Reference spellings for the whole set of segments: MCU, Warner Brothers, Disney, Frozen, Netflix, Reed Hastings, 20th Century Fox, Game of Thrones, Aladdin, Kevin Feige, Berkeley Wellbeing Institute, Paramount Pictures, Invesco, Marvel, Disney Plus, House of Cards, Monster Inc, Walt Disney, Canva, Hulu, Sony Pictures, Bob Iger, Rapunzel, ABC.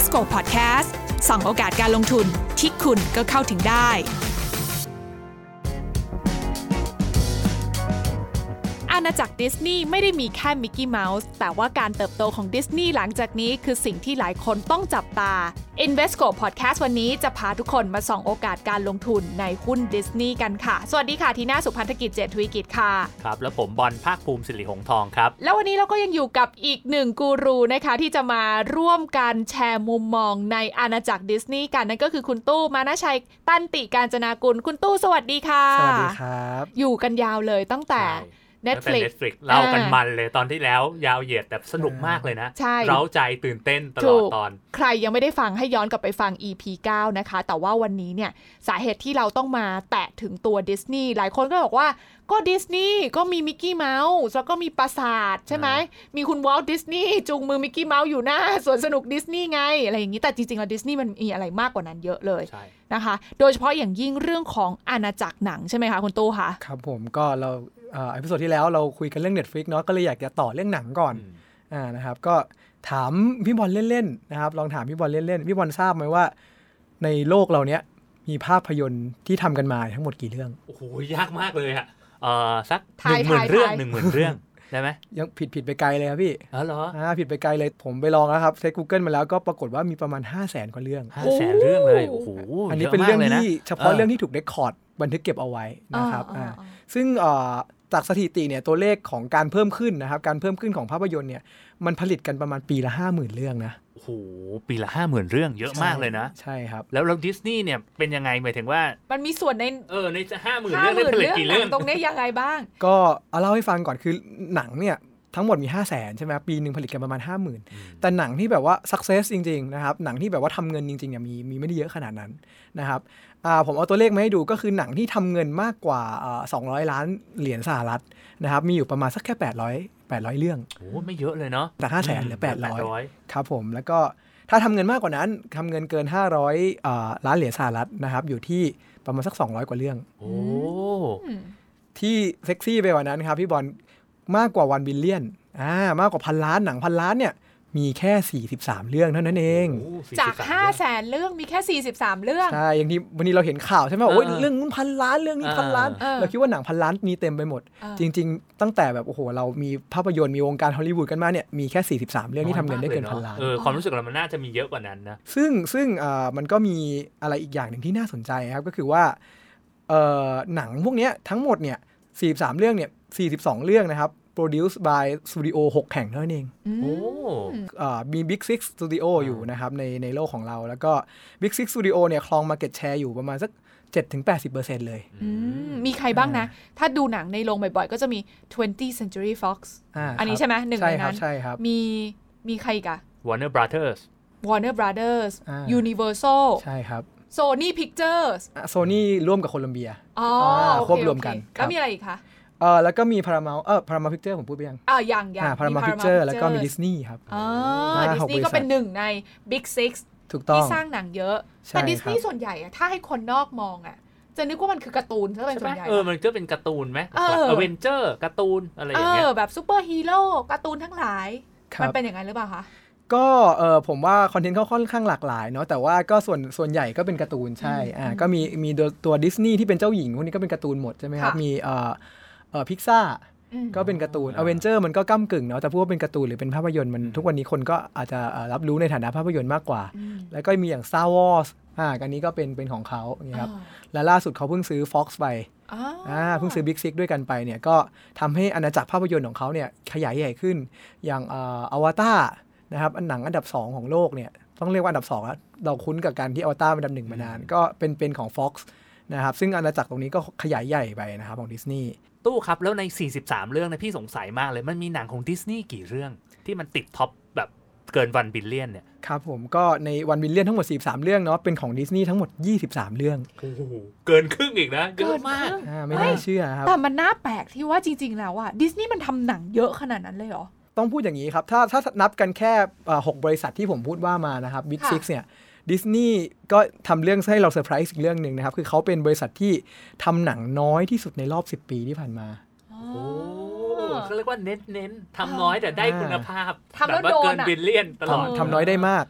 Invesco Podcast ส่องโอกาสการลงทุนที่คุณก็เข้าถึงได้อาณาจักรดิสนีย์ไม่ได้มีแค่มิกกี้เมาส์แต่ว่าการเติบโตของดิสนีย์หลังจากนี้คือสิ่งที่หลายคนต้องจับตา Invesco Podcast วันนี้จะพาทุกคนมาส่องโอกาสการลงทุนในหุ้นดิสนีย์กันค่ะสวัสดีค่ะทีน่าสุพันธกิจเจตทวีกิจค่ะครับแล้วผมบอลภาคภูมิสิริหงทองครับแล้ววันนี้เราก็ยังอยู่กับอีกหนึ่งกูรูนะคะที่จะมาร่วมกันแชร์มุมมองในอาณาจักรดิสนีย์กันนั่นก็คือคุณตู้มานะชัยตันติกาญจนากุลคุณตู้สวัสดีค่ะสวัสดีครับอยู่กันยาวเลยตั้งแต่Netflix เล่ากันมันเลยตอนที่แล้วยาวเหยียดแต่สนุกมากเลยนะเร้าใจตื่นเต้นตลอดตอนใครยังไม่ได้ฟังให้ย้อนกลับไปฟัง EP 9 นะคะแต่ว่าวันนี้เนี่ยสาเหตุที่เราต้องมาแตะถึงตัวดิสนีย์หลายคนก็บอกว่าก็ดิสนีย์ก็มีมิกกี้เมาส์แล้วก็มีปราสาทใช่ไหมมีคุณวอลต์ดิสนีย์จูงมือมิกกี้เมาส์อยู่หน้าสวนสนุกดิสนีย์ไงอะไรอย่างนี้แต่จริงๆแล้วดิสนีย์มันมีอะไรมากกว่านั้นเยอะเลยนะคะโดยเฉพาะอย่างยิ่งเรื่องของอาณาจักรหนังใช่ไหมคะคุณตู้คะครับผมก็เราอีพิโซดที่แล้วเราคุยกันเรื่อง Netflix เนาะก็เลยอยากจะต่อเรื่องหนังก่อนนะครับก็ถามพี่บอลเล่นๆนะครับลองถามพี่บอลเล่นๆพี่บอลทราบไหมว่าในโลกเราเนี้ยมีภาพยนตร์ที่ทำกันมาทั้งหมดกี่เรื่องโอ้โหยากมากเลยอะสัก 10,000 เรื่อง 10,000 เรื่องได้ไหมยังผิดไปไกลเลยครับพี่อ๋อเหรอผิดไปไกลเลยผมไปลองแล้วครับใช้ Google มาแล้วก็ปรากฏว่ามีประมาณ 500,000 กว่าเรื่อง 500,000 เรื่องเลยโอ้โหอันนี้เป็นเรื่องที่เฉพาะเรื่องที่ถูกเรคคอร์ดบันทึกเก็บเอาไว้นะครับซึ่งจากสถิติเนี่ยตัวเลขของการเพิ่มขึ้นนะครับการเพิ่มขึ้นของภาพยนตร์เนี่ยมันผลิตกันประมาณปีละ 50,000 เรื่องนะโอ้โหปีละ 50,000 เรื่องเยอะมากเลยนะใช่ครับแล้วดิสนีย์เนี่ยเป็นยังไงหมายถึงว่ามันมีส่วนในใน 50,000 เรื่องได้ผลิตกี่เรื่องตรงนี้ยังไงบ้างก็เอาเล่าให้ฟังก่อนคือหนังเนี่ยทั้งหมดมี 500,000 ใช่มั้ยปีนึงผลิตกันประมาณ 50,000 แต่หนังที่แบบว่าซักเซสจริงๆนะครับหนังที่แบบว่าทำเงินจริงๆเนี่ยมีไม่ได้เยอะขนาดนั้นนะครับผมเอาตัวเลขมาให้ดูก็คือหนังที่ทำเงินมากกว่า$200 ล้านนะครับมีอยู่ประมาณสักแค่800เรื่องโอ้ไม่เยอะเลยเนาะจาก 500,000 เหลือ800ครับผมแล้วก็ถ้าทำเงินมากกว่านั้นทำเงินเกิน500$ล้านนะครับอยู่ที่ประมาณสัก200กว่าเรื่องโอ้ที่เซ็กซี่ไปกว่านั้นครับพี่บอลมากกว่า1 billion มากกว่าพันล้านหนังพันล้านเนี่ยมีแค่43เรื่องเท่านั้นเองจาก 500,000 เรื่องมีแค่43เรื่องใช่อย่างที่วันนี้เราเห็นข่าวใช่ไหมโอ้ยเรื่องนู้นพันล้านเรื่องนี้พันล้านเราคิดว่าหนังพันล้านมีเต็มไปหมดจริงๆตั้งแต่แบบโอ้โหเรามีภาพยนตร์มีวงการฮอลลีวูดกันมาเนี่ยมีแค่43เรื่องที่ทำเงินได้เกินพันล้านความรู้สึกเรามันน่าจะมีเยอะกว่านั้นนะซึ่งมันก็มีอะไรอีกอย่างนึงที่น่าสนใจครับก็คือว่าหนังพวกนี้ทั้งหมดเนี่ย43เรื่องเนี่ย42เรื่องนะครับproduced by studio 6 แห่งเท่านั้นเองโอ้มี Big 6 Studio อยู่นะครับในโลกของเราแล้วก็ Big 6 Studio เนี่ยครอง market share อยู่ประมาณสัก 7-80% เลยมีใครบ้างนะถ้าดูหนังในโรงบ่อยๆก็จะมี 20th Century Fox อันนี้ใช่ไหมหนึ่งในนั้นมีใครอีกอ่ะ Warner Brothers Universal ใช่ครับ Sony Pictures Sony ร่วมกับโคลัมเบียควบรวมกันแล้วมีอะไรอีกคะแล้วก็มี Paramount Picture ผมพูดไปยังยังมี Paramount Picture แล้วก็มี Disney ครับDisney ก็เป็นหนึ่งใน Big 6 ถูกต้องที่สร้างหนังเยอะแต่ Disney ส่วนใหญ่อะถ้าให้คนนอกมองอะจะนึกว่ามันคือการ์ตูนซะเป็นส่วนใหญ่มันก็เป็นการ์ตูนไหม Avenger การ์ตูนอะไรอย่างเงี้ยแบบซูเปอร์ฮีโร่การ์ตูนทั้งหลายมันเป็นอย่างนั้นหรือเปล่าคะก็ผมว่าคอนเทนต์เขาค่อนข้างหลากหลายเนาะแต่ว่าก็ส่วนใหญ่ก็เป็นการ์ตูนใช่ก็มีตัว Disney ที่เป็นเจ้าหญิงพวกนี้ก็เป็นการ์ตูนหมดใช่มั้ยครับมีพิกซ่าก็เป็นการ์ตูนอเวนเจอร์มันก็ก้ำกึ่งเนาะแต่พูดว่าเป็นการ์ตูนหรือเป็นภาพยนตร์มันทุกวันนี้คนก็อาจจะรับรู้ในฐานะภาพยนตร์มากกว่าแล้วก็มีอย่าง Star Wars อันนี้ก็เป็นของเขาครับและล่าสุดเขาเพิ่งซื้อ Fox ไปเพิ่งซื้อ Big 6 ด้วยกันไปเนี่ยก็ทำให้อาณาจักรภาพยนตร์ของเขาเนี่ยขยายใหญ่ขึ้นอย่างอวตารนะครับหนังอันดับ2ของโลกเนี่ยต้องเรียกว่าอันดับ2แล้วเราคุ้นกับการที่อวตารเป็นอันดับ1มานานก็เป็นของ Fox นะครับซึ่งอาณาจักรตรงนี้ก็ขยายใหญ่ไปนะครับของ Disneyตู้ครับแล้วใน43เรื่องนะพี่สงสัยมากเลยมันมีหนังของดิสนีย์กี่เรื่องที่มันติดท็อปแบบเกิน1 billion เนี่ยครับผมก็ใน1 billion ทั้งหมด43เรื่องเนาะเป็นของดิสนีย์ทั้งหมด23เรื่องโอ้โหเกินครึ่งอีกนะเกินมากไม่น่าเชื่อครับแต่มันน่าแปลกที่ว่าจริงๆแล้วอ่ะดิสนีย์มันทำหนังเยอะขนาดนั้นเลยเหรอต้องพูดอย่างนี้ครับถ้านับกันแค่6บริษัทที่ผมพูดว่ามานะครับ Big 6 เนี่ยดิสนีย์ก็ทำเรื่องให้เราเซอร์ไพรส์อีกเรื่องนึงนะครับคือเขาเป็นบริษัทที่ทำหนังน้อยที่สุดในรอบ10 ปีที่ผ่านมา เขาเรียกว่าเน้นทำน้อยแต่ได้คุณภาพแบบว่าเกินบิลเลียนตลอดทำน้อยได้มาก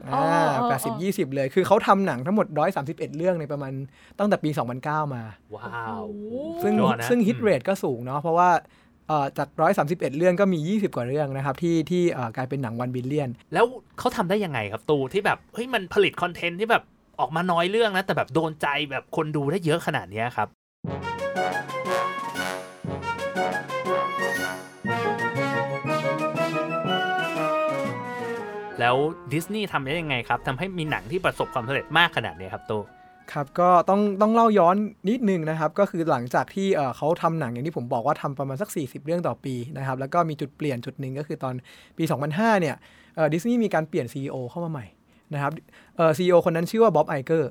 80-20เลยคือเขาทำหนังทั้งหมด131เรื่องในประมาณตั้งแต่ปี2009มาว้าวซึ่งฮิตเรทก็สูงเนาะเพราะว่าจาก131เรื่องก็มี20กว่าเรื่องนะครับที่กลายเป็นหนัง1บิลเลียนแล้วเขาทำได้ยังไงครับตูที่แบบเฮ้ยมันผลิตคอนเทนต์ที่แบบออกมาน้อยเรื่องนะแต่แบบโดนใจแบบคนดูได้เยอะขนาดนี้ครับแล้วดิสนีย์ทำได้ยังไงครับทำให้มีหนังที่ประสบความสำเร็จมากขนาดนี้ครับตูครับก็ต้องเล่าย้อนนิดนึงนะครับก็คือหลังจากที่เขาทำหนังอย่างที่ผมบอกว่าทำประมาณสัก40เรื่องต่อปีนะครับแล้วก็มีจุดเปลี่ยนจุดนึงก็คือตอนปี2005เนี่ยดิสนีย์มีการเปลี่ยน CEO เข้ามาใหม่นะครับCEO คนนั้นชื่อว่าบ๊อบไอเกอร์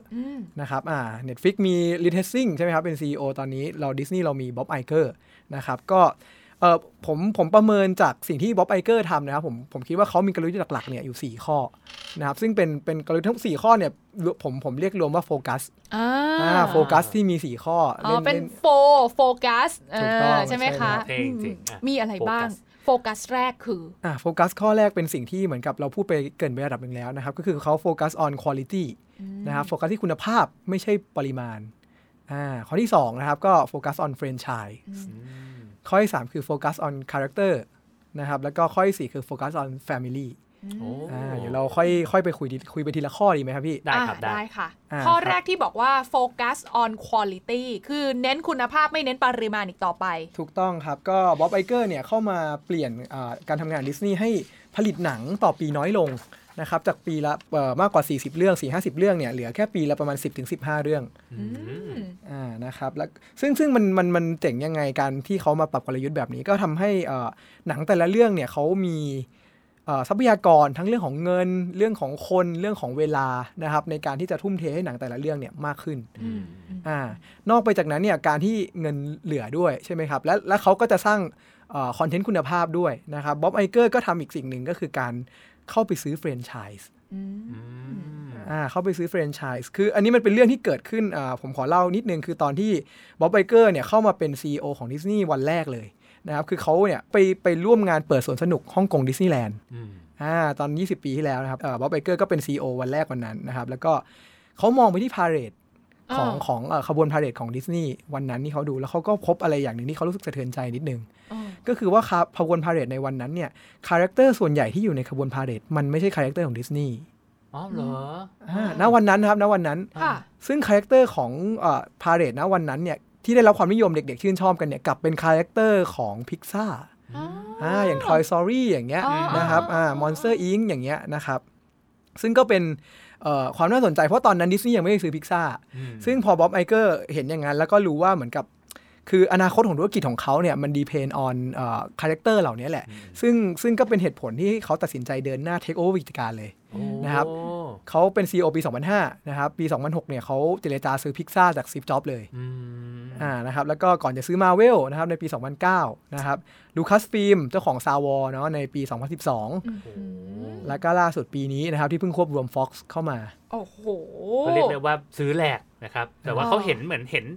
นะครับNetflix มี Reed Hastings ใช่ไหมครับเป็น CEO ตอนนี้เราดิสนีย์เรามีบ๊อบไอเกอร์นะครับก็ผมประเมินจากสิ่งที่บ๊อบไอเกอร์ทำนะครับผมคิดว่าเขามีกลยุทธ์หลักๆเนี่ยอยู่4ข้อนะครับซึ่งเป็นกลยุทธ์ทั้ง4ข้อเนี่ยผมเรียกรวมว่าโฟกัสโฟกัสที่มี4ข้อเป็นโฟกัสใช่ไหมคะมีอะไรบ้างโฟกัสแรกคือโฟกัสข้อแรกเป็นสิ่งที่เหมือนกับเราพูดไปเกินไประดับหนึ่งแล้วนะครับก็คือเขาโฟกัส on quality นะครับโฟกัสที่คุณภาพไม่ใช่ปริมาณข้อที่2นะครับก็โฟกัส on franchise ข้อที่3คือโฟกัส on character นะครับแล้วก็ข้อที่4คือโฟกัส on family เดี๋ยวเราค่อยไปคุยไปทีละข้อดีไหมครับพี่ได้ครับได้ค่ะข้อแรกที่บอกว่าโฟกัส on quality คือเน้นคุณภาพไม่เน้นปริมาณอีกต่อไปถูกต้องครับก็บ๊อบไอเกอร์เนี่ยเข้ามาเปลี่ยนการทำงานดิสนีย์ให้ผลิตหนังต่อปีน้อยลงนะครับจากปีละมากกว่า40เรื่อง 40-50 เรื่องเนี่ยเหลือแค่ปีละประมาณ 10-15 เรื่องนะครับแล้วซึ่งมันเจ๋งยังไงการที่เขามาปรับกลยุทธ์แบบนี้ก็ทำให้หนังแต่ละเรื่องเนี่ยเขามีทรัพยากรทั้งเรื่องของเงินเรื่องของคนเรื่องของเวลานะครับในการที่จะทุ่มเทให้หนังแต่ละเรื่องเนี่ยมากขึ้นนอกไปจากนั้นเนี่ยการที่เงินเหลือด้วยใช่ไหมครับและเขาก็จะสร้างคอนเทนต์คุณภาพด้วยนะครับบ๊อบไอเกอร์ก็ทำอีกสิ่งหนึ่งก็คือการเข้าไปซื้อแฟรนไชส์เข้าไปซื้อแฟรนไชส์คืออันนี้มันเป็นเรื่องที่เกิดขึ้นผมขอเล่านิดนึงคือตอนที่บ๊อบไอเกอร์เนี่ยเข้ามาเป็น CEO ของดิสนีย์วันแรกเลยนะครับคือเขาเนี่ยไปร่วมงานเปิดสวนสนุกฮ่องกงดิสนีย์แลนด์ตอน20ปีที่แล้วนะครับบ๊อบไอเกอร์ก็เป็น CEO วันแรกวันนั้นนะครับแล้วก็เขามองไปที่พาเหรดของขบวนพาเหรดของดิสนีย์วันนั้นที่เขาดูแล้วเขาก็พบอะไรอย่างนึงที่เขารู้สึกสะเทือนใจนิดนึงก็คือว่าขบวนพาเหรดในวันนั้นเนี่ยคาแรคเตอร์ส่วนใหญ่ที่อยู่ในขบวนพาเหรดมันไม่ใช่คาแรคเตอร์ของดิสนีย์อ๋อเหรอณวันนั้นครับณวันนั้นซึ่งคาแรคเตอร์ของพาเหรดณวันนั้นเนี่ยที่ได้รับความนิยมเด็กๆชื่นชอบกันเนี่ยกลับเป็นคาแรคเตอร์ของพิกซ่าอย่าง Toy Story อย่างเงี้ยนะครับMonster Inc อย่างเงี้ยนะครับซึ่งก็เป็นความน่าสนใจเพราะตอนนั้นดิสนีย์ยังไม่ได้ซื้อพิกซ่าซึ่งพอบ๊อบไอเกอร์เห็นอย่างนั้นแล้วก็รู้ว่าเหมือนกับคืออนาคตของธุรกิจของเขาเนี่ยมันดีเพนออนคาแรคเตอร์เหล่านี้แหละซึ่งก็เป็นเหตุผลที่เขาตัดสินใจเดินหน้าเทคโอเวอร์กิจการเลยนะครับเขาเป็น CEO ปี2005นะครับปี2006เนี่ยเขาเจรจาซื้อพิกซ่าจากซีฟจ็อบเลยนะครับแล้วก็ก่อนจะซื้อ Marvel นะครับในปี2009นะครับลูคัสฟิล์มเจ้าของ Star Wars เนาะในปี2012แล้วก็ล่าสุดปีนี้นะครับที่เพิ่งควบรวม Fox เข้ามาโอ้โหก็เรียกได้ว่าซื้อแหลกนะครับแต่ว่าเขาเห็นเหมือนเห็น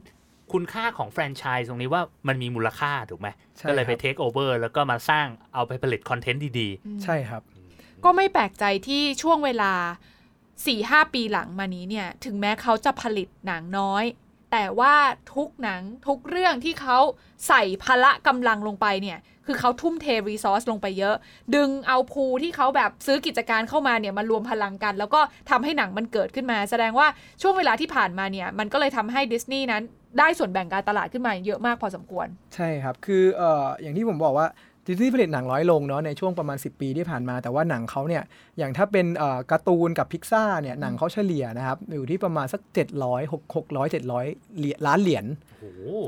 คุณค่าของแฟรนไชส์ตรงนี้ว่ามันมีมูลค่าถูกไหมก็เลยไปเทคโอเวอร์แล้วก็มาสร้างเอาไปผลิตคอนเทนต์ดีๆใช่ครับก็ไม่แปลกใจที่ช่วงเวลา 4-5 ปีหลังมานี้เนี่ยถึงแม้เขาจะผลิตหนังน้อยแต่ว่าทุกหนังทุกเรื่องที่เขาใส่พละกำลังลงไปเนี่ยคือเขาทุ่มเทรีซอสลงไปเยอะดึงเอาพูที่เขาแบบซื้อกิจการเข้ามาเนี่ยมารวมพลังกันแล้วก็ทำให้หนังมันเกิดขึ้นมาแสดงว่าช่วงเวลาที่ผ่านมาเนี่ยมันก็เลยทำให้ดิสนีย์นั้นได้ส่วนแบ่งการตลาดขึ้นมาเยอะมากพอสมควรใช่ครับคืออย่างที่ผมบอกว่าดิสนีย์ผลิตหนังน้อยลงเนาะในช่วงประมาณ10ปีที่ผ่านมาแต่ว่าหนังเขาเนี่ยอย่างถ้าเป็นการ์ตูนกับพิกซ่าเนี่ยหนังเขาเฉลี่ยนะครับอยู่ที่ประมาณสัก700 ล้านเหรียญ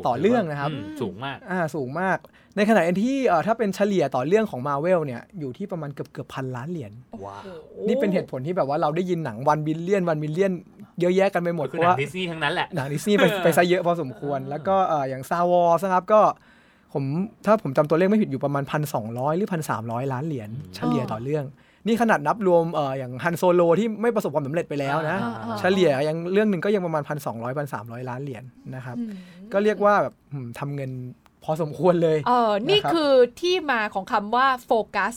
ต่อเรื่องนะครับสูงมากสูงมากในขณะที่ถ้าเป็นเฉลี่ยต่อเรื่องของ Marvel เนี่ยอยู่ที่ประมาณเกือบพันล้านเหรียญว้าวนี่เป็นเหตุผลที่แบบว่าเราได้ยินหนัง1 billion 1 million เยอะแยะกันไปหมดเพราะว่าหนังดิสนีย์ทั้งนั้นแหละหนังดิสนีย์ไปซะเยอะพอสมควรแล้วก็อย่าง Star Wars นะครับก็ถ้าผมจำตัวเลขไม่ผิดอยู่ประมาณ 1,200 หรือ 1,300 ล้านเหรียญเฉลี่ยต่อเรื่องนี่ขนาดนับรวมอย่างฮันโซโลที่ไม่ประสบความสำเร็จไปแล้วนะเฉลี่ยยังเรื่องนึงก็ยังประมาณ 1,200-1,300 ล้านเหรียญนะครับก็เรียกว่าแบบทำเงินพ พอสมควรเลยนี่คือที่มาของคำว่าโฟกัส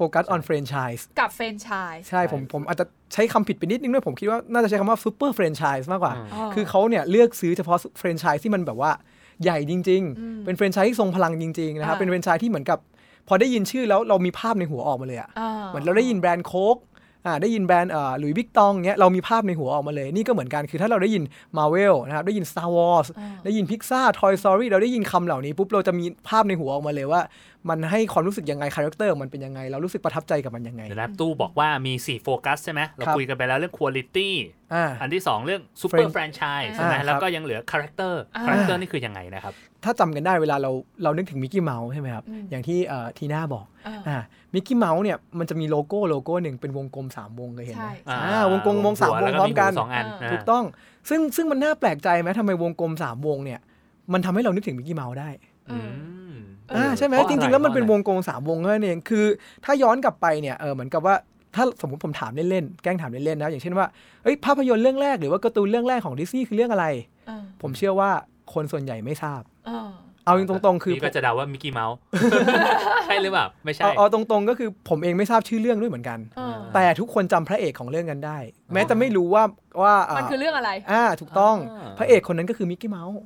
Focus on Franchise กับ Franchise ใช่ผมอาจจะใช้คำผิดไปนิดนึงด้วยผมคิดว่าน่าจะใช้คำว่า Super Franchise มากกว่าคือเขาเนี่ยเลือกซื้อเฉพาะ Franchise ที่มันแบบว่าใหญ่จริงๆเป็น Franchise ที่ทรงพลังจริงๆนะครับเป็น Franchise ที่เหมือนกับพอได้ยินชื่อแล้วเรามีภาพในหัวออกมาเลยอ่ะเหมือนเราได้ยินแบรนด์โค้กได้ยินแบรนด์หลุยส์วิกตองเงี้ยเรามีภาพในหัวออกมาเลยนี่ก็เหมือนกันคือถ้าเราได้ยิน Marvel นะครับได้ยิน Star Wars ได้ยิน Pixar Toy Story เราได้ยินคำเหล่านี้ปุ๊บเราจะมีภาพในหัวออกมาเลยว่ามันให้ความรู้สึกยังไงคาแรคเตอร์มันเป็นยังไงเรารู้สึกประทับใจกับมันยังไงนะครับตู้บอกว่ามี4โฟกัสใช่ไหมเราคุยกันไปแล้วเรื่อง quality อันที่2เรื่อง super franchise ใช่ไหมแล้วก็ยังเหลือ character character นี่คือยังไงนะครับถ้าจำกันได้เวลาเรานึกถึงมิกกี้เมาส์ใช่ไหมครับอย่างที่ทีน่าบอกมิกกี้เมาส์เนี่ยมันจะมีโลโก้หนึ่งเป็นวงกลม3วงเคยเห็นไหมวงกลม3วงพร้อมกันถูกต้องซึ่งมันน่าแปลกใจไหมทำไมวงกลม3วงเนี่ยมันทำให้เรานึกถึงมิกกี้เมาส์ได้ใช่ไหมจริงๆแล้วมันเป็นวงกลม3วงเท่านั้นเองคือถ้าย้อนกลับไปเนี่ยเหมือนกับว่าถ้าสมมติผมถามเล่นๆแกล้งถามเล่นๆนะอย่างเช่นว่าเอ้ยภาพยนตร์เรื่องแรกหรือว่าการ์ตูนเรื่องแรกของดิสนีย์คือเรื่องอะไรผมเชื่อว่าคนส่วนใหญ่ไม่ทราบเอาตรงๆคือนี่ก็จะเดาว่ามิกกี้เมาส์ใช่หรือเปล่าไม่ใช่เอาตรงๆก็คือผมเองไม่ทราบชื่อเรื่องด้วยเหมือนกันแต่ทุกคนจำพระเอกของเรื่องนั้นได้แม้จะไม่รู้ว่ามันคือเรื่องอะไรถูกต้องพระเอกคนนั้นก็คือมิกกี้เมาส์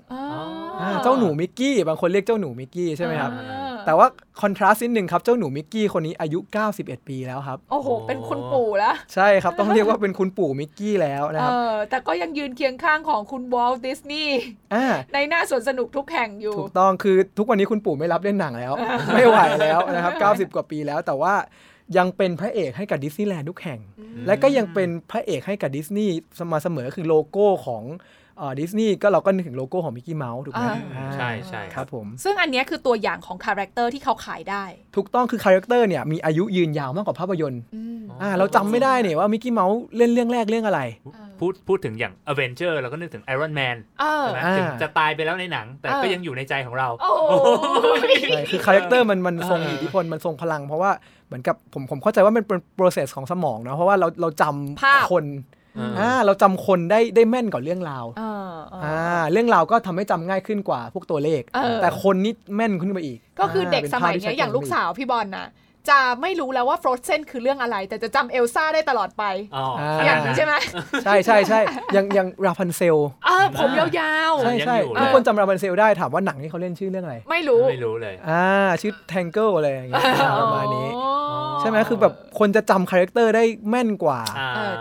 เจ้าหนูมิกกี้บางคนเรียกเจ้าหนูมิกกี้ใช่ไหมครับแต่ว่าคอนทราสต์นิดนึงครับเจ้าหนูมิกกี้คนนี้อายุ91ปีแล้วครับโอ้โหเป็นคุณปู่แล้วใช่ครับต้องเรียกว่าเป็นคุณปู่มิกกี้แล้วนะครับแต่ก็ยังยืนเคียงข้างของคุณวอลต์ดิสนีย์ในหน้าสวนสนุกทุกแห่งอยู่ถูกต้องคือทุกวันนี้คุณปู่ไม่รับเล่นหนังแล้วไม่ไหวแล้วนะครับ90กว่าปีแล้วแต่ว่ายังเป็นพระเอกให้กับดิสนีย์แลนด์ทุกแห่งและก็ยังเป็นพระเอกให้กับดิสนีย์มาเสมอคือโลโก้ของดิสนีย์ก็เราก็นึกถึงโลโก้ของมิกกี้เมาส์ถูกไหมใช่ใช่ครับผมซึ่งอันนี้คือตัวอย่างของคาแรคเตอร์ที่เขาขายได้ถูกต้องคือคาแรคเตอร์เนี่ยมีอายุยืนยาวมากกว่าภาพยนตร์เราจำไม่ได้เนี่ยว่ามิกกี้เมาส์เล่นเรื่องแรกเรื่องอะไรพูดถึงอย่าง Avenger เราก็นึกถึง Iron Man ใช่ไหมถึงจะตายไปแล้วในหนังแต่ก็ยังอยู่ในใจของเราคือคาแรคเตอร์มันทรงอิทธิพลมันทรงพลังเพราะว่าเหมือนกับผมเข้าใจว่ามันเป็น process ของสมองนะเพราะว่าเราจำคนเราจำคนได้แม่นกว่าเรื่องราวเรื่องราวก็ทำให้จำง่ายขึ้นกว่าพวกตัวเลขแต่คนนี่แม่นขึ้นไปอีกก็คือเด็กสมัยนี้อย่างลูกสาวพี่บอลนะจะไม่รู้แล้วว่า Frozen คือเรื่องอะไรแต่จะจำเอลซ่าได้ตลอดไปอย่างนี้ใช่ไหมใช่ใช่ใช่ยังราพันเซลผมยาวๆใช่ใช่ทุกคนจำราพันเซลได้ถามว่าหนังที่เขาเล่นชื่อเรื่องอะไรไม่รู้เลยชื่อ Tangled อะไรอย่างเงี้ยประมาณนี้ใช่ไหมคือแบบคนจะจำคาแรคเตอร์ได้แม่นกว่า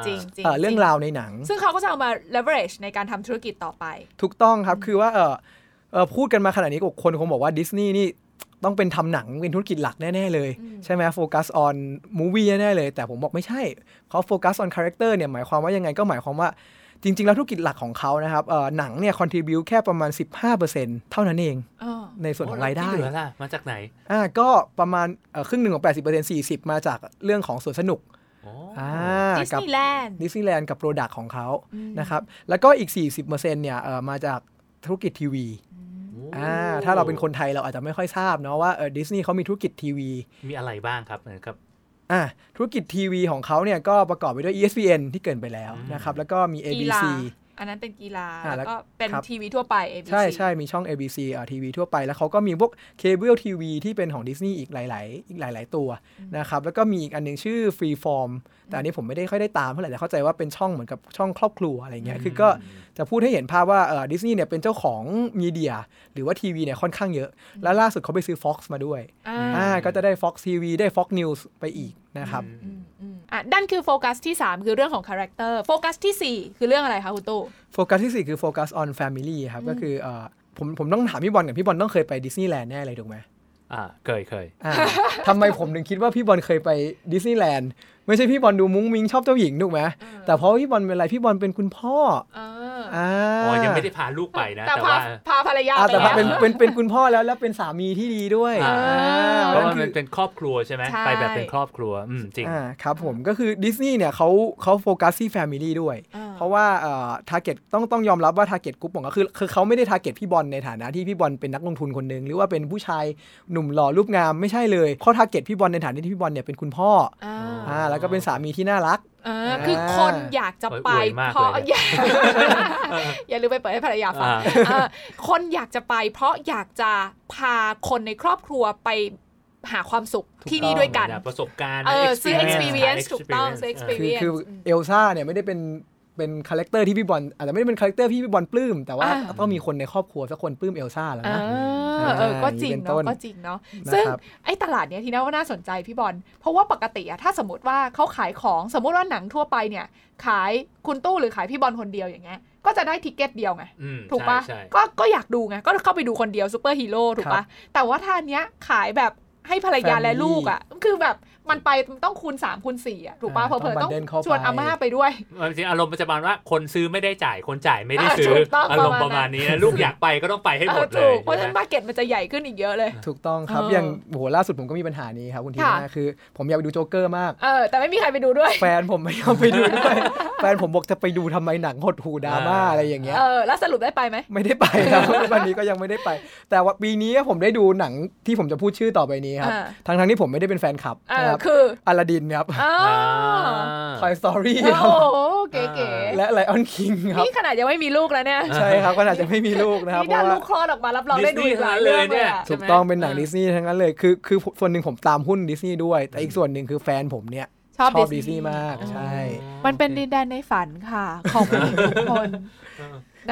จริงจริงเรื่องราวในหนังซึ่งเขาก็จะเอามา leverage ในการทำธุรกิจต่อไปถูกต้องครับคือว่าพูดกันมาขนาดนี้คนคงบอกว่าดิสนีย์นี่ต้องเป็นทำหนังเป็นธุรกิจหลักแน่ๆเลยใช่ไหมโฟกัส on movie แน่ๆเลยแต่ผมบอกไม่ใช่เขาโฟกัส on character เนี่ยหมายความว่ายังไงก็หมายความว่าจริงๆแล้วธุรกิจหลักของเขานะครับหนังเนี่ย contribute แค่ประมาณ 15% เท่านั้นเองในส่วนของรายได้ที่เหลือล่ะมาจากไหนก็ประมาณครึ่งหนึ่งของ 80% 40% มาจากเรื่องของสวนสนุกดิสนีย์แลนด์กับโปรดักต์ของเขานะครับแล้วก็อีก 40% เนี่ยมาจากธุรกิจทีวีถ้าเราเป็นคนไทยเราอาจจะไม่ค่อยทราบเนาะว่าดิสนีย์เขามีธุรกิจทีวีมีอะไรบ้างครับนะครับธุรกิจทีวีของเขาเนี่ยก็ประกอบไปด้วย ESPN ที่เกินไปแล้วนะครับแล้วก็มี ABC อันนั้นเป็นกีฬาแล้วก็เป็นทีวีทั่วไป ABC ใช่ๆมีช่อง ABC ทีวีทั่วไปแล้วเขาก็มีพวกเคเบิลทีวีที่เป็นของดิสนีย์อีกหลายตัวนะครับแล้วก็มีอีกอันนึงชื่อ Freeform แต่อันนี้ผมไม่ได้ค่อยได้ตามเท่าไหร่แต่เข้าใจว่าเป็นช่องเหมือนกับช่องครอบครัวอะไรเงี้ยคือก็จะพูดให้เห็นภาพว่าดิสนีย์เนี่ยเป็นเจ้าของมีเดียหรือว่าทีวีเนี่ยค่อนข้างเยอะแล้วล่าสุดเขาไปซื้อ Fox มาด้วยก็จะได้ Fox TV ได้ Fox News ไปอีกนะครับนั่นคือโฟกัสที่3คือเรื่องของคาแรคเตอร์โฟกัสที่4คือเรื่องอะไรคะคุณตู้โฟกัสที่4คือโฟกัส on family ครับก็คือผมต้องถามพี่บอลกับพี่บอลต้องเคยไปดิสนีย์แลนด์แน่เลยถูกไหมเคยทำไมผมถึงคิดว่าพี่บอลเคยไปดิสนีย์แลนด์ไม่ใช่พี่บอลดูมุ้งมิ้งชอบเจ้าหญิงถูกไหมแต่เพราะพี่บอลเป็นอะไรพี่บอลเป็นคุณพ่อยังไม่ได้พาลูกไปนะแต่ว่าพาภรรยาแต่เป็นคุณพ่อแล้วเป็นสามีที่ดีด้วยเพราะมันเป็นครอบครัวใช่ไหมไปแบบเป็นครอบครัวจริงครับผมก็คือดิสนีย์เนี่ยเขาโฟกัสที่ Family ด้วยเพราะว่าทาร์เก็ตต้องยอมรับว่าทาร์เก็ตกลุ่มของเขาคือเขาไม่ได้ทาร์เก็ตพี่บอลในฐานะที่พี่บอลเป็นนักลงทุนคนนึงหรือว่าเป็นผู้ชายหนุ่มหล่อรูปงามไม่ใช่เลยเขาทาร์เก็ตพี่บอลในฐานะที่พี่บอลเนี่ยเป็นคุณพ่อแล้วก็เป็นสามีที่น่ารัก คือคนอยากจะไปเพราะอย่าลืมไปเปิดให้ภรรยาฟังคนอยากจะไปเพราะอยากจะพาคนในครอบครัวไปหาความสุขที่นี่ด้วยกันประสบการณ์ซื้อ experience ถูกต้องซื้อ experience คือเอลซ่าเนี่ยไม่ได้เป็นคาแรคเตอร์ที่พี่บอลอาจจะไม่ได้เป็นคาแรคเตอร์ที่พี่บอลปลื้มแต่ว่าต้องมีคนในครอบครัวสักคนปลื้มเอลซ่าแล้วนะก็จริงเนาะซึ่งไอ้ตลาดเนี้ยที่น่าสนใจพี่บอลเพราะว่าปกติอะถ้าสมมติว่าเขาขายของสมมติว่าหนังทั่วไปเนี่ยขายคุณตู้หรือขายพี่บอลคนเดียวอย่างเงี้ยก็จะได้ทิกเก็ตเดียวไงถูกปะก็อยากดูไงก็เข้าไปดูคนเดียวซูเปอร์ฮีโร่ถูกปะแต่ว่าท่าเนี้ยขายแบบให้ภรรยาและลูกอ่ะคือแบบมันไปต้องคูณ3คูณ4อ่ะถูกป่ะเพราะเพิ่นต้องชวนอาม่าไปด้วยจริงอารมณ์ปัจจุบันว่าคนซื้อไม่ได้จ่ายคนจ่ายไม่ได้ซื้ออารมณ์ประมาณนี้นะลูกอยากไปก็ต้องไปให้หมดเลยเพราะฉะนั้นมาร์เก็ตมันจะใหญ่ขึ้นอีกเยอะเลยถูกต้องครับอย่างโหล่าสุดผมก็มีปัญหานี้ครับคุณทีน่าคือผมอยากไปดูโจ๊กเกอร์มากแต่ไม่มีใครไปดูด้วยแฟนผมไม่ยอมไปดูด้วยแฟนผมบอกจะไปดูทำไมหนังหดหูดราม่าอะไรอย่างเงี้ยแล้วสรุปได้ไปมั้ยไม่ได้ไปครับวันนี้ก็ยังไม่ได้ไปแต่ว่าปีนี้ผมได้ดูหนังที่ผมจะพูดชื่อต่อไปนี้ครับทั้งๆที่ผมไม่ได้เป็นแฟนคลับคืออลาดินครับToy Story ครับโอ้โหเก๋ๆและ Lion King ครับนี่ขนาดยังไม่มีลูกแล้วเนี่ยใช่ครับขนาดจะไม่มีลูกนะครับเพราะว่าลูกคลอดออกมารับรองได้ดูอีกหลายเรื่องเลยถูกต้องเป็นหนังดิสนีย์ทั้งนั้นเลยคือส่วนหนึ่งผมตามหุ้นดิสนีย์ด้วยแต่อีกส่วนหนึ่งคือแฟนผมเนี่ยชอบดิสนีย์มากใช่มันเป็นดินแดนในฝันค่ะของผู้หญิงทุกคน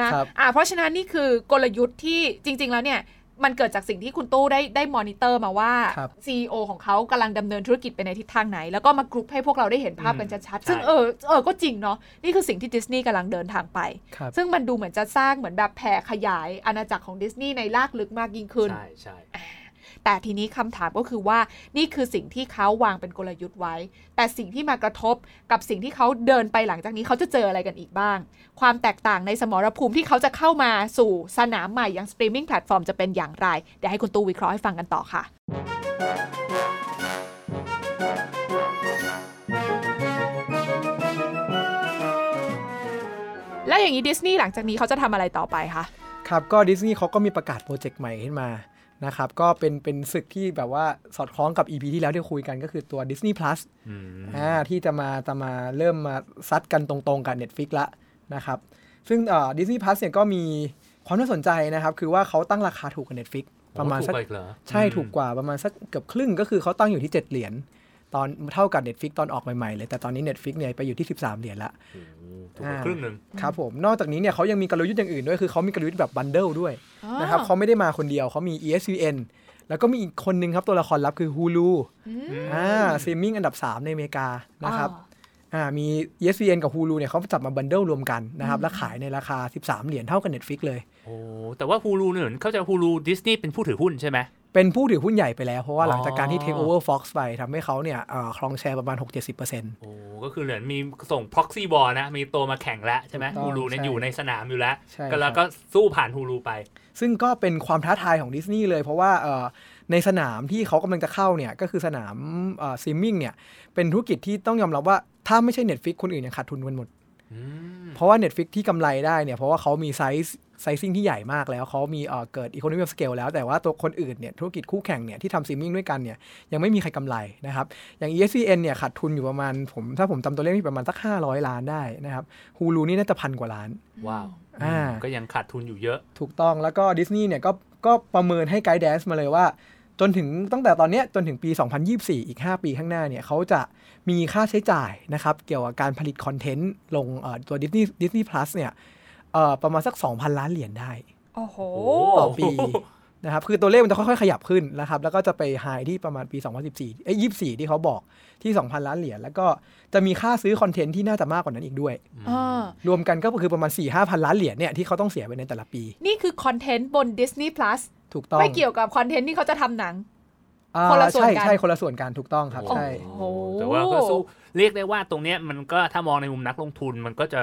นะเพราะฉะนั้นนี่คือกลยุทธ์ที่จริงๆแล้วเนี่ยมันเกิดจากสิ่งที่คุณตู้ได้มอนิเตอร์มาว่า CEO ของเขากำลังดำเนินธุรกิจไปในทิศทางไหนแล้วก็มากรุ๊ปให้พวกเราได้เห็นภาพกันชัดๆซึ่งก็จริงเนาะนี่คือสิ่งที่ดิสนีย์กำลังเดินทางไปซึ่งมันดูเหมือนจะสร้างเหมือนแบบแผ่ขยายอาณาจักรของดิสนีย์ในรากลึกมากยิ่งขึ้นใช่ๆแต่ทีนี้คำถามก็คือว่านี่คือสิ่งที่เขาวางเป็นกลยุทธ์ไว้แต่สิ่งที่มากระทบกับสิ่งที่เขาเดินไปหลังจากนี้เขาจะเจออะไรกันอีกบ้างความแตกต่างในสมรภูมิที่เขาจะเข้ามาสู่สนามใหม่อย่างสตรีมมิ่งแพลตฟอร์มจะเป็นอย่างไรเดี๋ยวให้คุณตูวิเคราะห์ให้ฟังกันต่อค่ะแล้วอย่างนี้ดิสนีย์หลังจากนี้เขาจะทำอะไรต่อไปคะครับก็ดิสนีย์เขาก็มีประกาศโปรเจกต์ใหม่ขึ้นมานะครับก็เป็นศึกที่แบบว่าสอดคล้องกับ EP ที่แล้วที่คุยกันก็คือตัว Disney Plus ที่จะมาเริ่มมาซัดกันตรงๆกับ Netflix ละนะครับซึ่งDisney Plus เนี่ยก็มีความน่าสนใจนะครับคือว่าเขาตั้งราคาถูกกับ Netflix ประมาณสักใช่ถูกกว่าประมาณสักเกือบครึ่งก็คือเขาตั้งอยู่ที่$7ตอนเท่ากับ Netflix ตอนออกใหม่ๆเลยแต่ตอนนี้ Netflix เนี่ยไปอยู่ที่$13ละถูกครึ่งนึงครับผมนอกจากนี้เนี่ยเขายังมีกลยุทธ์อย่างอื่นด้วยคือเขามีกลยุทธ์แบบบันเดิลด้วยนะครับเขาไม่ได้มาคนเดียวเขามี ESPN แล้วก็มีอีกคนนึงครับตัวละครลับคือ Hulu สตรีมมิ่งอันดับ3ในอเมริกานะครับมี ESPN กับ Hulu เนี่ยเขาจับมาบันเดิลรวมกันนะครับแล้วขายในราคา$13เท่ากับ Netflix เลยโอ้แต่ว่า Hulu เนี่ยเขาจะ Hulu Disney เป็นผู้ถือหุ้นใช่มั้ยเป็นผู้ถือหุ้นใหญ่ไปแล้วเพราะว่าหลังจากการที่ take over Fox ไปทำให้เขาเนี่ยครองแชร์ประมาณ 60-70% โอ้ก็คือเหมือนมีส่ง proxy ball นะมีตัวมาแข่งแล้วใช่ไหม Hulu เนี่ยอยู่ในสนามอยู่แล้วแล้วก็สู้ผ่าน Hulu ไปซึ่งก็เป็นความท้าทายของดิสนีย์เลยเพราะว่าในสนามที่เขากำลังจะเข้าเนี่ยก็คือสนามสตรีมมิ่งเนี่ยเป็นธุรกิจที่ต้องยอมรับว่าถ้าไม่ใช่ Netflix คนอื่นยังขาดทุนกันหมดเพราะว่า Netflix ที่กำไรได้เนี่ยเพราะว่าเขามีไซซิ่งที่ใหญ่มากแล้วเขามีเกิด economy of scale แล้วแต่ว่าตัวคนอื่นเนี่ยธุรกิจคู่แข่งเนี่ยที่ทำ streaming ด้วยกันเนี่ยยังไม่มีใครกำไรนะครับอย่าง ESPN เนี่ยขาดทุนอยู่ประมาณถ้าผมจำตัวเลขที่ประมาณสัก$500 ล้านได้นะครับ Hulu นี่น่าจะ$1,000 กว่าล้านว้าวก็ยังขาดทุนอยู่เยอะถูกต้องแล้วก็ Disney เนี่ยก็ประเมินให้ guidance มาเลยว่าจนถึงตั้งแต่ตอนนี้จนถึงปี2024อีก5ปีข้างหน้าเนี่ยเขาจะมีค่าใช้จ่ายนะครับเกี่ยวกับการผลิตคอนเทนต์ลงตัว Disney Plus เนี่ยประมาณสัก$2,000 ล้านได้โอ้โหต่อปีนะครับคือตัวเลขมันจะค่อยๆขยับขึ้นนะครับแล้วก็จะไปไฮที่ประมาณปี201424ที่เขาบอกที่$2,000 ล้านแล้วก็จะมีค่าซื้อคอนเทนต์ที่น่าจะมากกว่านั้นอีกด้วยรวมกันก็คือประมาณ 4-5,000 ล้านเหรียญเนี่ยที่เขาต้องเสียไปในแต่ละปีนี่คือคอนเทนต์บน Disney Plus ถูกต้องไม่เกี่ยวกับคอนเทนต์ที่เขาจะทำหนังคนละส่วนกันใช่คนละส่วนกันถูกต้องครับใช่แต่ว่าก็สู้เรียกได้ว่าตรงเนี้ยมันก็ถ้ามองในมุมนักลงทุนมันก็จะ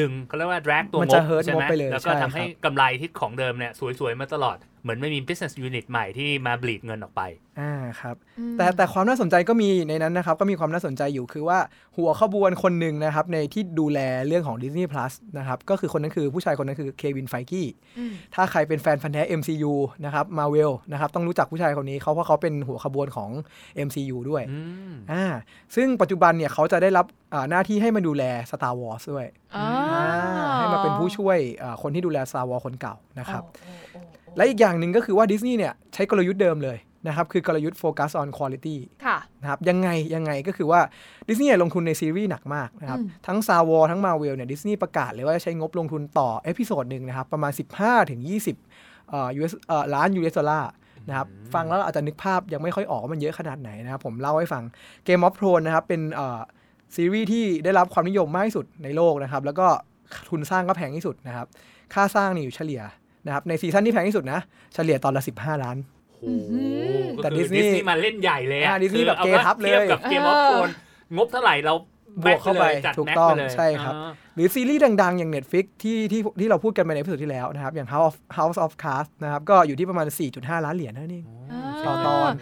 ดึงเขาเรียกว่า drag ตัวงบใช่ไหมแล้วก็ทำให้กำไรที่ของเดิมเนี่ยสวยๆมาตลอด เหมือนไม่มี business unit ใหม่ที่มา bleed เงินออกไปครับแต่ความน่าสนใจก็มีในนั้นนะครับก็มีความน่าสนใจอยู่คือว่าหัวขบวนคนหนึ่งนะครับในที่ดูแลเรื่องของ Disney Plus นะครับก็คือคนนั้นคือผู้ชายคนนั้นคือเควินไฟกี้ถ้าใครเป็นแฟนพันธุ์แท้ MCU นะครับ Marvel นะครับต้องรู้จักผู้ชายคนนี้เขาเพราะเขาเป็นหัวขบวนของ MCU ด้วยซึ่งปัจจุบันเนี่ยเขาจะได้รับหน้าที่ให้มาดูแล Star Wars ด้วยให้มาเป็นผู้ช่วยคนที่ดูแล Star Wars คนเก่านะครับและอีกอย่างนึงก็คือว่า Disney เนี่ยใช้กลยุทธ์เดิมเลยนะครับคือกลยุทธ์ Focus on Quality นะครับยังไงก็คือว่า Disney ลงทุนในซีรีส์หนักมากนะครับทั้ง Star Wars ทั้ง Marvel เนี่ย Disney ประกาศเลยว่าจะใช้งบลงทุนต่อเอพิโซดนึงนะครับประมาณ 15-20 ล้าน US ดอลลาร์นะครับฟังแล้วอาจจะนึกภาพยังไม่ค่อยออกว่ามันเยอะขนาดไหนนะครับผมเล่าให้ฟัง Game of Thrones นะครับเป็นซีรีส์ที่ได้รับความนิยมมากที่สุดในโลกนะครับแล้วก็ทุนสร้างก็แพงที่สุดนะครับค่าสร้างนี่อยู่เฉลี่ยนะครับในซีซั่นที่แพงที่สุดนะเฉลี่ยตอนละ15ล้านโอ้โหแต่ดิสนีย์มาเล่นใหญ่เลยอ่ะดิสนีย์แบบเกทับเลยเทียบกับเกมออฟโธรนงบเท่าไหร่เราบวกเข้าไปถูกต้องใช่ครับหรือซีรีส์ดังๆอย่าง Netflix ที่เราพูดกันไปในเอพิโซดที่แล้วนะครับอย่าง House of Cards นะครับก็อยู่ที่ประมาณ 4.5 ล้านเหรียญนั่นเองต่อตอน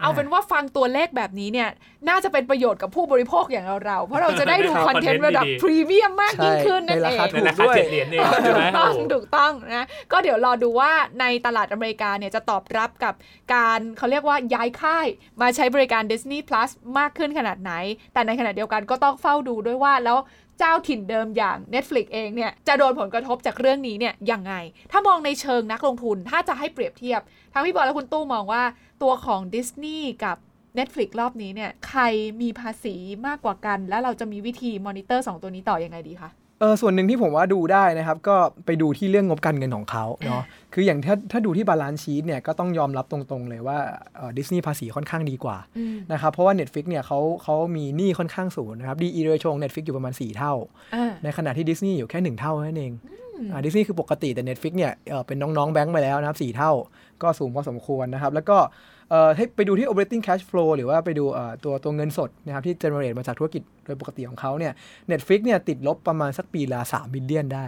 เอาเป็นว่าฟังตัวเลขแบบนี้เนี่ยน่าจะเป็นประโยชน์กับผู้บริโภคอย่างเราเพราะเราจะได้ดูคอนเทนต์ระดับพรีเมียมมากยิ่งขึ้นนั่นเองในราคา7เหรียญนี่ใช่มั้ยถูกต้องนะก็เดี๋ยวรอดูว่าในตลาดอเมริกาเนี่ยจะตอบรับกับการเขาเรียกว่าย้ายค่ายมาใช้บริการ Disney Plus มากขึ้นขนาดไหนแต่ในขณะเดียวกันก็ต้องเฝ้าดูด้วยว่าแล้วเจ้าถิ่นเดิมอย่าง Netflix เองเนี่ยจะโดนผลกระทบจากเรื่องนี้เนี่ยยังไงถ้ามองในเชิงนักลงทุนถ้าจะให้เปรียบเทียบทั้งพี่บอลและคุณตู้มองว่าตัวของ Disney กับ Netflix รอบนี้เนี่ยใครมีภาษีมากกว่ากันแล้วเราจะมีวิธีมอนิเตอร์2ตัวนี้ต่อยังไงดีคะส่วนหนึ่งที่ผมว่าดูได้นะครับก็ไปดูที่เรื่องงบการเงินของเขาเนาะคืออย่างถ้าดูที่บาลานซ์ชีทเนี่ยก็ต้องยอมรับตรงๆเลยว่าดิสนีย์ภาษีค่อนข้างดีกว่านะครับเพราะว่า Netflix เนี่ยเขามีหนี้ค่อนข้างสูงนะครับ DE ratio ของ Netflix อยู่ประมาณ4เท่าในขณะที่ Disney อยู่แค่1เท่านั่นเองDisney คือปกติแต่ Netflix เนี่ยเป็นน้องๆแบงค์ไปแล้วนะครับ4เท่าก็สูงพอสมควรนะครับแล้วก็ให้ไปดูที่ operating cash flow หรือว่าไปดูตัวเงินสดนะครับที่ generate มาจากธุรกิจโดยปกติของเขาเนี่ย Netflix เนี่ยติดลบประมาณสักปีละ3 billion ได้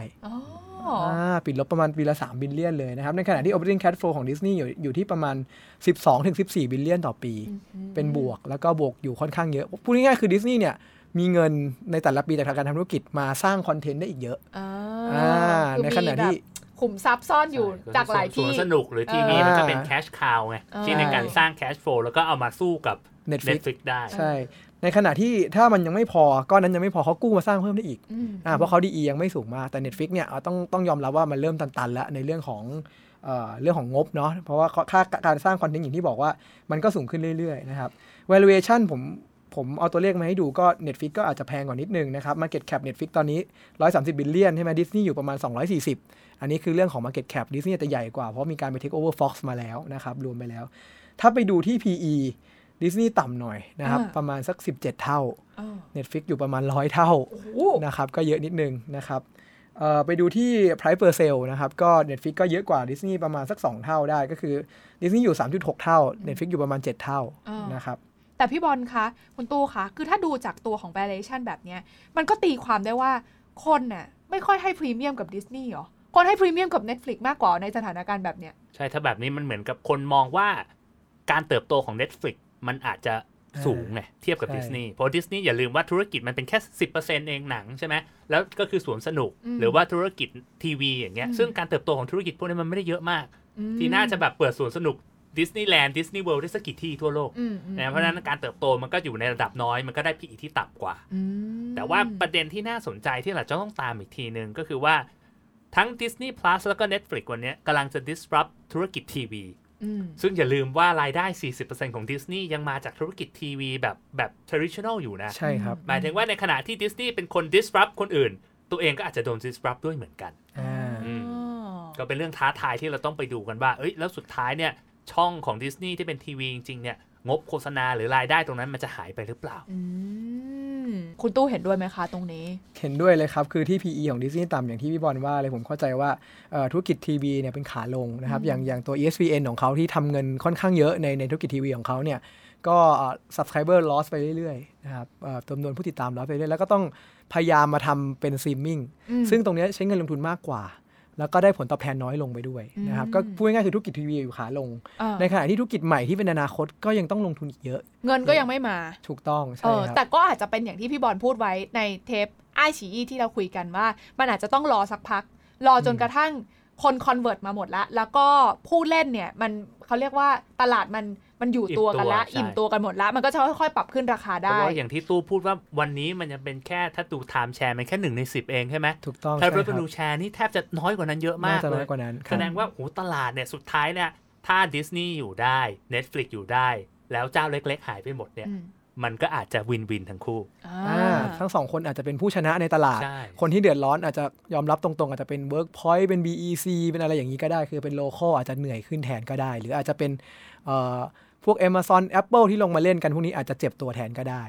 ปิดลบประมาณปีละ3 billion เลยนะครับในขณะที่ operating cash flow ของ Disney อยู่ที่ประมาณ 12-14 billion ต่อปีเป็นบวกแล้วก็บวกอยู่ค่อนข้างเยอะพูดง่ายๆคือ Disney เนี่ยมีเงินในแต่ละปีจากการทำธุรกิจมาสร้างคอนเทนต์ได้อีกเยอะในขณะที่ขุมทรัพย์ซ่อนอยู่จากหลายที่สนุกหรือทีวีมันก็เป็นแคชคาวไงที่ในการสร้างแคชโฟลแล้วก็เอามาสู้กับ Netflix ได้ใช่ในขณะที่ถ้ามันยังไม่พอก้อนนั้นยังไม่พอเขากู้มาสร้างเพิ่มได้อีกเพราะเขาดียังไม่สูงมากแต่ Netflix เนี่ยต้องยอมรับว่ามันเริ่มตันๆแล้วในเรื่องของงบเนาะเพราะว่าค่าการสร้างคอนเทนต์อย่างที่บอกว่ามันก็สูงขึ้นเรื่อยๆนะครับ valuation ผมเอาตัวเลขมาให้ดูก็ Netflix ก็อาจจะแพงกว่านิดนึงนะครับ Market Cap Netflix ตอนนี้130 billion ใช่ไหม Disney อยู่ประมาณ240อันนี้คือเรื่องของ Market Cap Disney จะใหญ่กว่าเพราะมีการไป Take Over Fox มาแล้วนะครับรวมไปแล้วถ้าไปดูที่ PE Disney ต่ำหน่อยนะครับประมาณสัก17เท่า Netflix อยู่ประมาณ100เท่านะครับก็เยอะนิดนึงนะครับไปดูที่ Price per sale นะครับก็ Netflix ก็เยอะกว่า Disney ประมาณสัก2เท่าได้ก็คือ Disney อยู่ 3.6 เท่า Netflix อยู่ประมาณ7เท่านะครับแต่พี่บอลคะคุณตู้คะคือถ้าดูจากตัวของ valuation แบบเนี้ยมันก็ตีความได้ว่าคนน่ะไม่ค่อยให้พรีเมียมกับ Disney หรอคนให้พรีเมียมกับ Netflix มากกว่าในสถานการณ์แบบเนี้ยใช่ถ้าแบบนี้มันเหมือนกับคนมองว่าการเติบโตของ Netflix มันอาจจะสูงไงเทียบกับ Disney เพราะ Disney อย่าลืมว่าธุรกิจมันเป็นแค่ 10% เองหนังใช่มั้ยแล้วก็คือสวนสนุกหรือว่าธุรกิจทีวีอย่างเงี้ยซึ่งการเติบโตของธุรกิจพวกนี้มันไม่ได้เยอะมากที่น่าจะแบบเปิดสวนสนุกดิสนีย์แลนด์ดิสนีย์เวิลด์ได้สักกี่ที่ทั่วโลกนะเพราะฉะนั้นการเติบโตมันก็อยู่ในระดับน้อยมันก็ได้ PE ที่ต่ำกว่าแต่ว่าประเด็นที่น่าสนใจที่เราจะต้องตามอีกทีนึงก็คือว่าทั้ง Disney Plus แล้วก็ Netflix วันนี้กำลังจะ disrupt ธุรกิจทีวีซึ่งอย่าลืมว่ารายได้ 40% ของ Disney ยังมาจากธุรกิจทีวีแบบ traditional อยู่นะใช่ครับหมายถึงว่าในขณะที่ Disney เป็นคน disrupt คนอื่นตัวเองก็อาจจะโดน disrupt ด้วยเหมือนกันก็เป็นเรื่องท้าทายที่เราต้องไปดูกันว่าเอ้ยแล้วสุดท้ายเนี่ยช่องของดิสนีย์ที่เป็นทีวีจริงๆเนี่ยงบโฆษณาหรือรายได้ตรงนั้นมันจะหายไปหรือเปล่าคุณตู้เห็นด้วยไหมคะตรงนี้เห็นด้วยเลยครับคือที่ PE ของดิสนีย์ต่ำอย่างที่พี่บอลว่าเลยผมเข้าใจว่าธุรกิจทีวีเนี่ยเป็นขาลงนะครับอย่างตัว ESPN ของเขาที่ทำเงินค่อนข้างเยอะในธุรกิจทีวีของเขาเนี่ยก็subscriber loss ไปเรื่อยๆนะครับจำนวนผู้ติดตามลดไปเรื่อยๆแล้วก็ต้องพยายามมาทำเป็น streaming ซึ่งตรงนี้ใช้เงินลงทุนมากกว่า แล้วก็ได้ผลตอบแทนน้อยลงไปด้วยนะครับก็พูดง่ายๆคือธุรกิจทีวีอยู่ขาลงในขณะที่ธุรกิจใหม่ที่เป็นอนาคตก็ยังต้องลงทุนอีกเยอะเงินก็ยังไม่มาถูกต้องใช่ครับแต่ก็อาจจะเป็นอย่างที่พี่บอลพูดไว้ในเทปอ้ายฉีอี้ที่เราคุยกันว่ามันอาจจะต้องรอสักพักรอจนกระทั่งคนคอนเวิร์ตมาหมดละแล้วก็ผู้เล่นเนี่ยมันเขาเรียกว่าตลาดมันอยู่ตัวกันละอิ่มตัวกันหมดละมันก็จะค่อยๆปรับขึ้นราคาได้เพราะว่าอย่างที่ตู้พูดว่าวันนี้มันจะเป็นแค่ถ้าดูไทม์แชร์มันแค่1ใน10เองใช่ไหมถูกต้องถ้าเรื่องดูแชร์นี่แทบจะน้อยกว่านั้นเยอะมากเลยแสดงว่าโอ้ตลาดเนี่ยสุดท้ายเนี่ยถ้า Disney อยู่ได้ Netflix อยู่ได้แล้วเจ้าเล็กๆหายไปหมดเนี่ยมันก็อาจจะวินวินทั้งคู่ทั้งสองคนอาจจะเป็นผู้ชนะในตลาดคนที่เดือดร้อนอาจจะยอมรับตรงๆอาจจะเป็น Workpoint เป็น BEC เป็นอะไรอย่างนี้ก็ได้คือเป็น local อาจจะเหนื่อยขึ้นแทนก็ได้หรืออาจจะเป็นพวก Amazon Apple ที่ลงมาเล่นกันพวกนี้อาจจะเจ็บตัวแทนก็ได้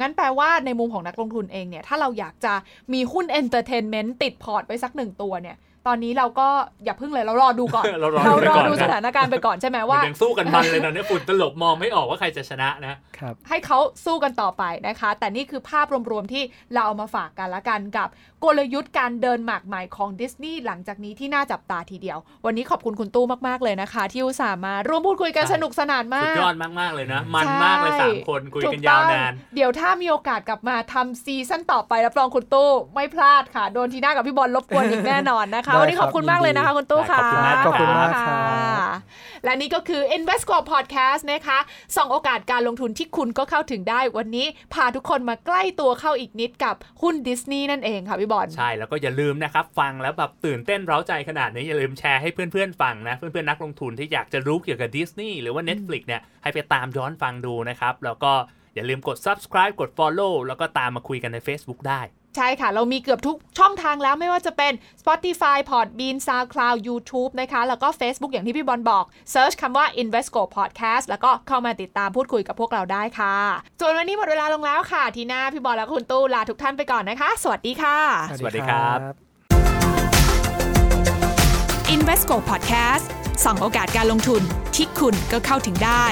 งั้นแปลว่าในมุมของนักลงทุนเองเนี่ยถ้าเราอยากจะมีหุ้น Entertainment ติดพอร์ตไว้สัก1ตัวเนี่ยตอนนี้เราก็อย่าพึ่งเลยเรารอดูก่อน เรารอดูสถานการณ์ไปก่อนใช่ไหมว่ายังสู้กันมันเลยตอนนี้ฝุ่นตลบมองไม่ออกว่าใครจะชนะนะครับให้เขาสู้กันต่อไปนะคะแต่นี่คือภาพรวมๆที่เราเอามาฝากกันละกันกับกลยุทธ์การเดินหมากใหม่ของดิสนีย์หลังจากนี้ที่น่าจับตาทีเดียววันนี้ขอบคุณคุณตู้มากๆเลยนะคะที่อุตส่าห์มาร่วมพูดคุยกันสนุกสนานมากสุดยอดมากๆเลยนะมันมากเลย3คนคุยกันยาวนานเดี๋ยวถ้ามีโอกาสกลับมาทำซีซั่นต่อไปรับรองคุณตู้ไม่พลาดค่ะโดนทีน่ากับพี่บอลรบกวนอีกแน่นอนนะคะวันนี้ขอบคุณมากเลยนะคะคุณตู้ค่ะขอบคุณมากค่ะและนี่ก็คือ Invesco Podcast นะคะส่องโอกาสการลงทุนที่คุณก็เข้าถึงได้วันนี้พาทุกคนมาใกล้ตัวเข้าอีกนิดกับหุ้นดิสนีย์นั่นเองค่ะพี่บอลใช่แล้วก็อย่าลืมนะครับฟังแล้วแบบตื่นเต้นเร้าใจขนาดนี้อย่าลืมแชร์ให้เพื่อนๆฟังนะเพื่อนๆนักลงทุนที่อยากจะรู้เกี่ยวกับ Disney หรือว่า Netflix เนี่ยให้ไปตามย้อนฟังดูนะครับแล้วก็อย่าลืมกด Subscribe กด Follow แล้วก็ตามมาคุยกันใน Facebook ได้ใช่ค่ะเรามีเกือบทุกช่องทางแล้วไม่ว่าจะเป็น Spotify, Podbean, SoundCloud, YouTube นะคะแล้วก็ Facebook อย่างที่พี่บอลบอกเซิร์ชคำว่า Invesco Podcast แล้วก็เข้ามาติดตามพูดคุยกับพวกเราได้ค่ะส่วนวันนี้หมดเวลาลงแล้วค่ะทีน่าพี่บอลและคุณตู้ลาทุกท่านไปก่อนนะคะสวัสดีค่ะสวัสดีครับ Invesco Podcast ส่องโอกาสการลงทุนที่คุณก็เข้าถึงได้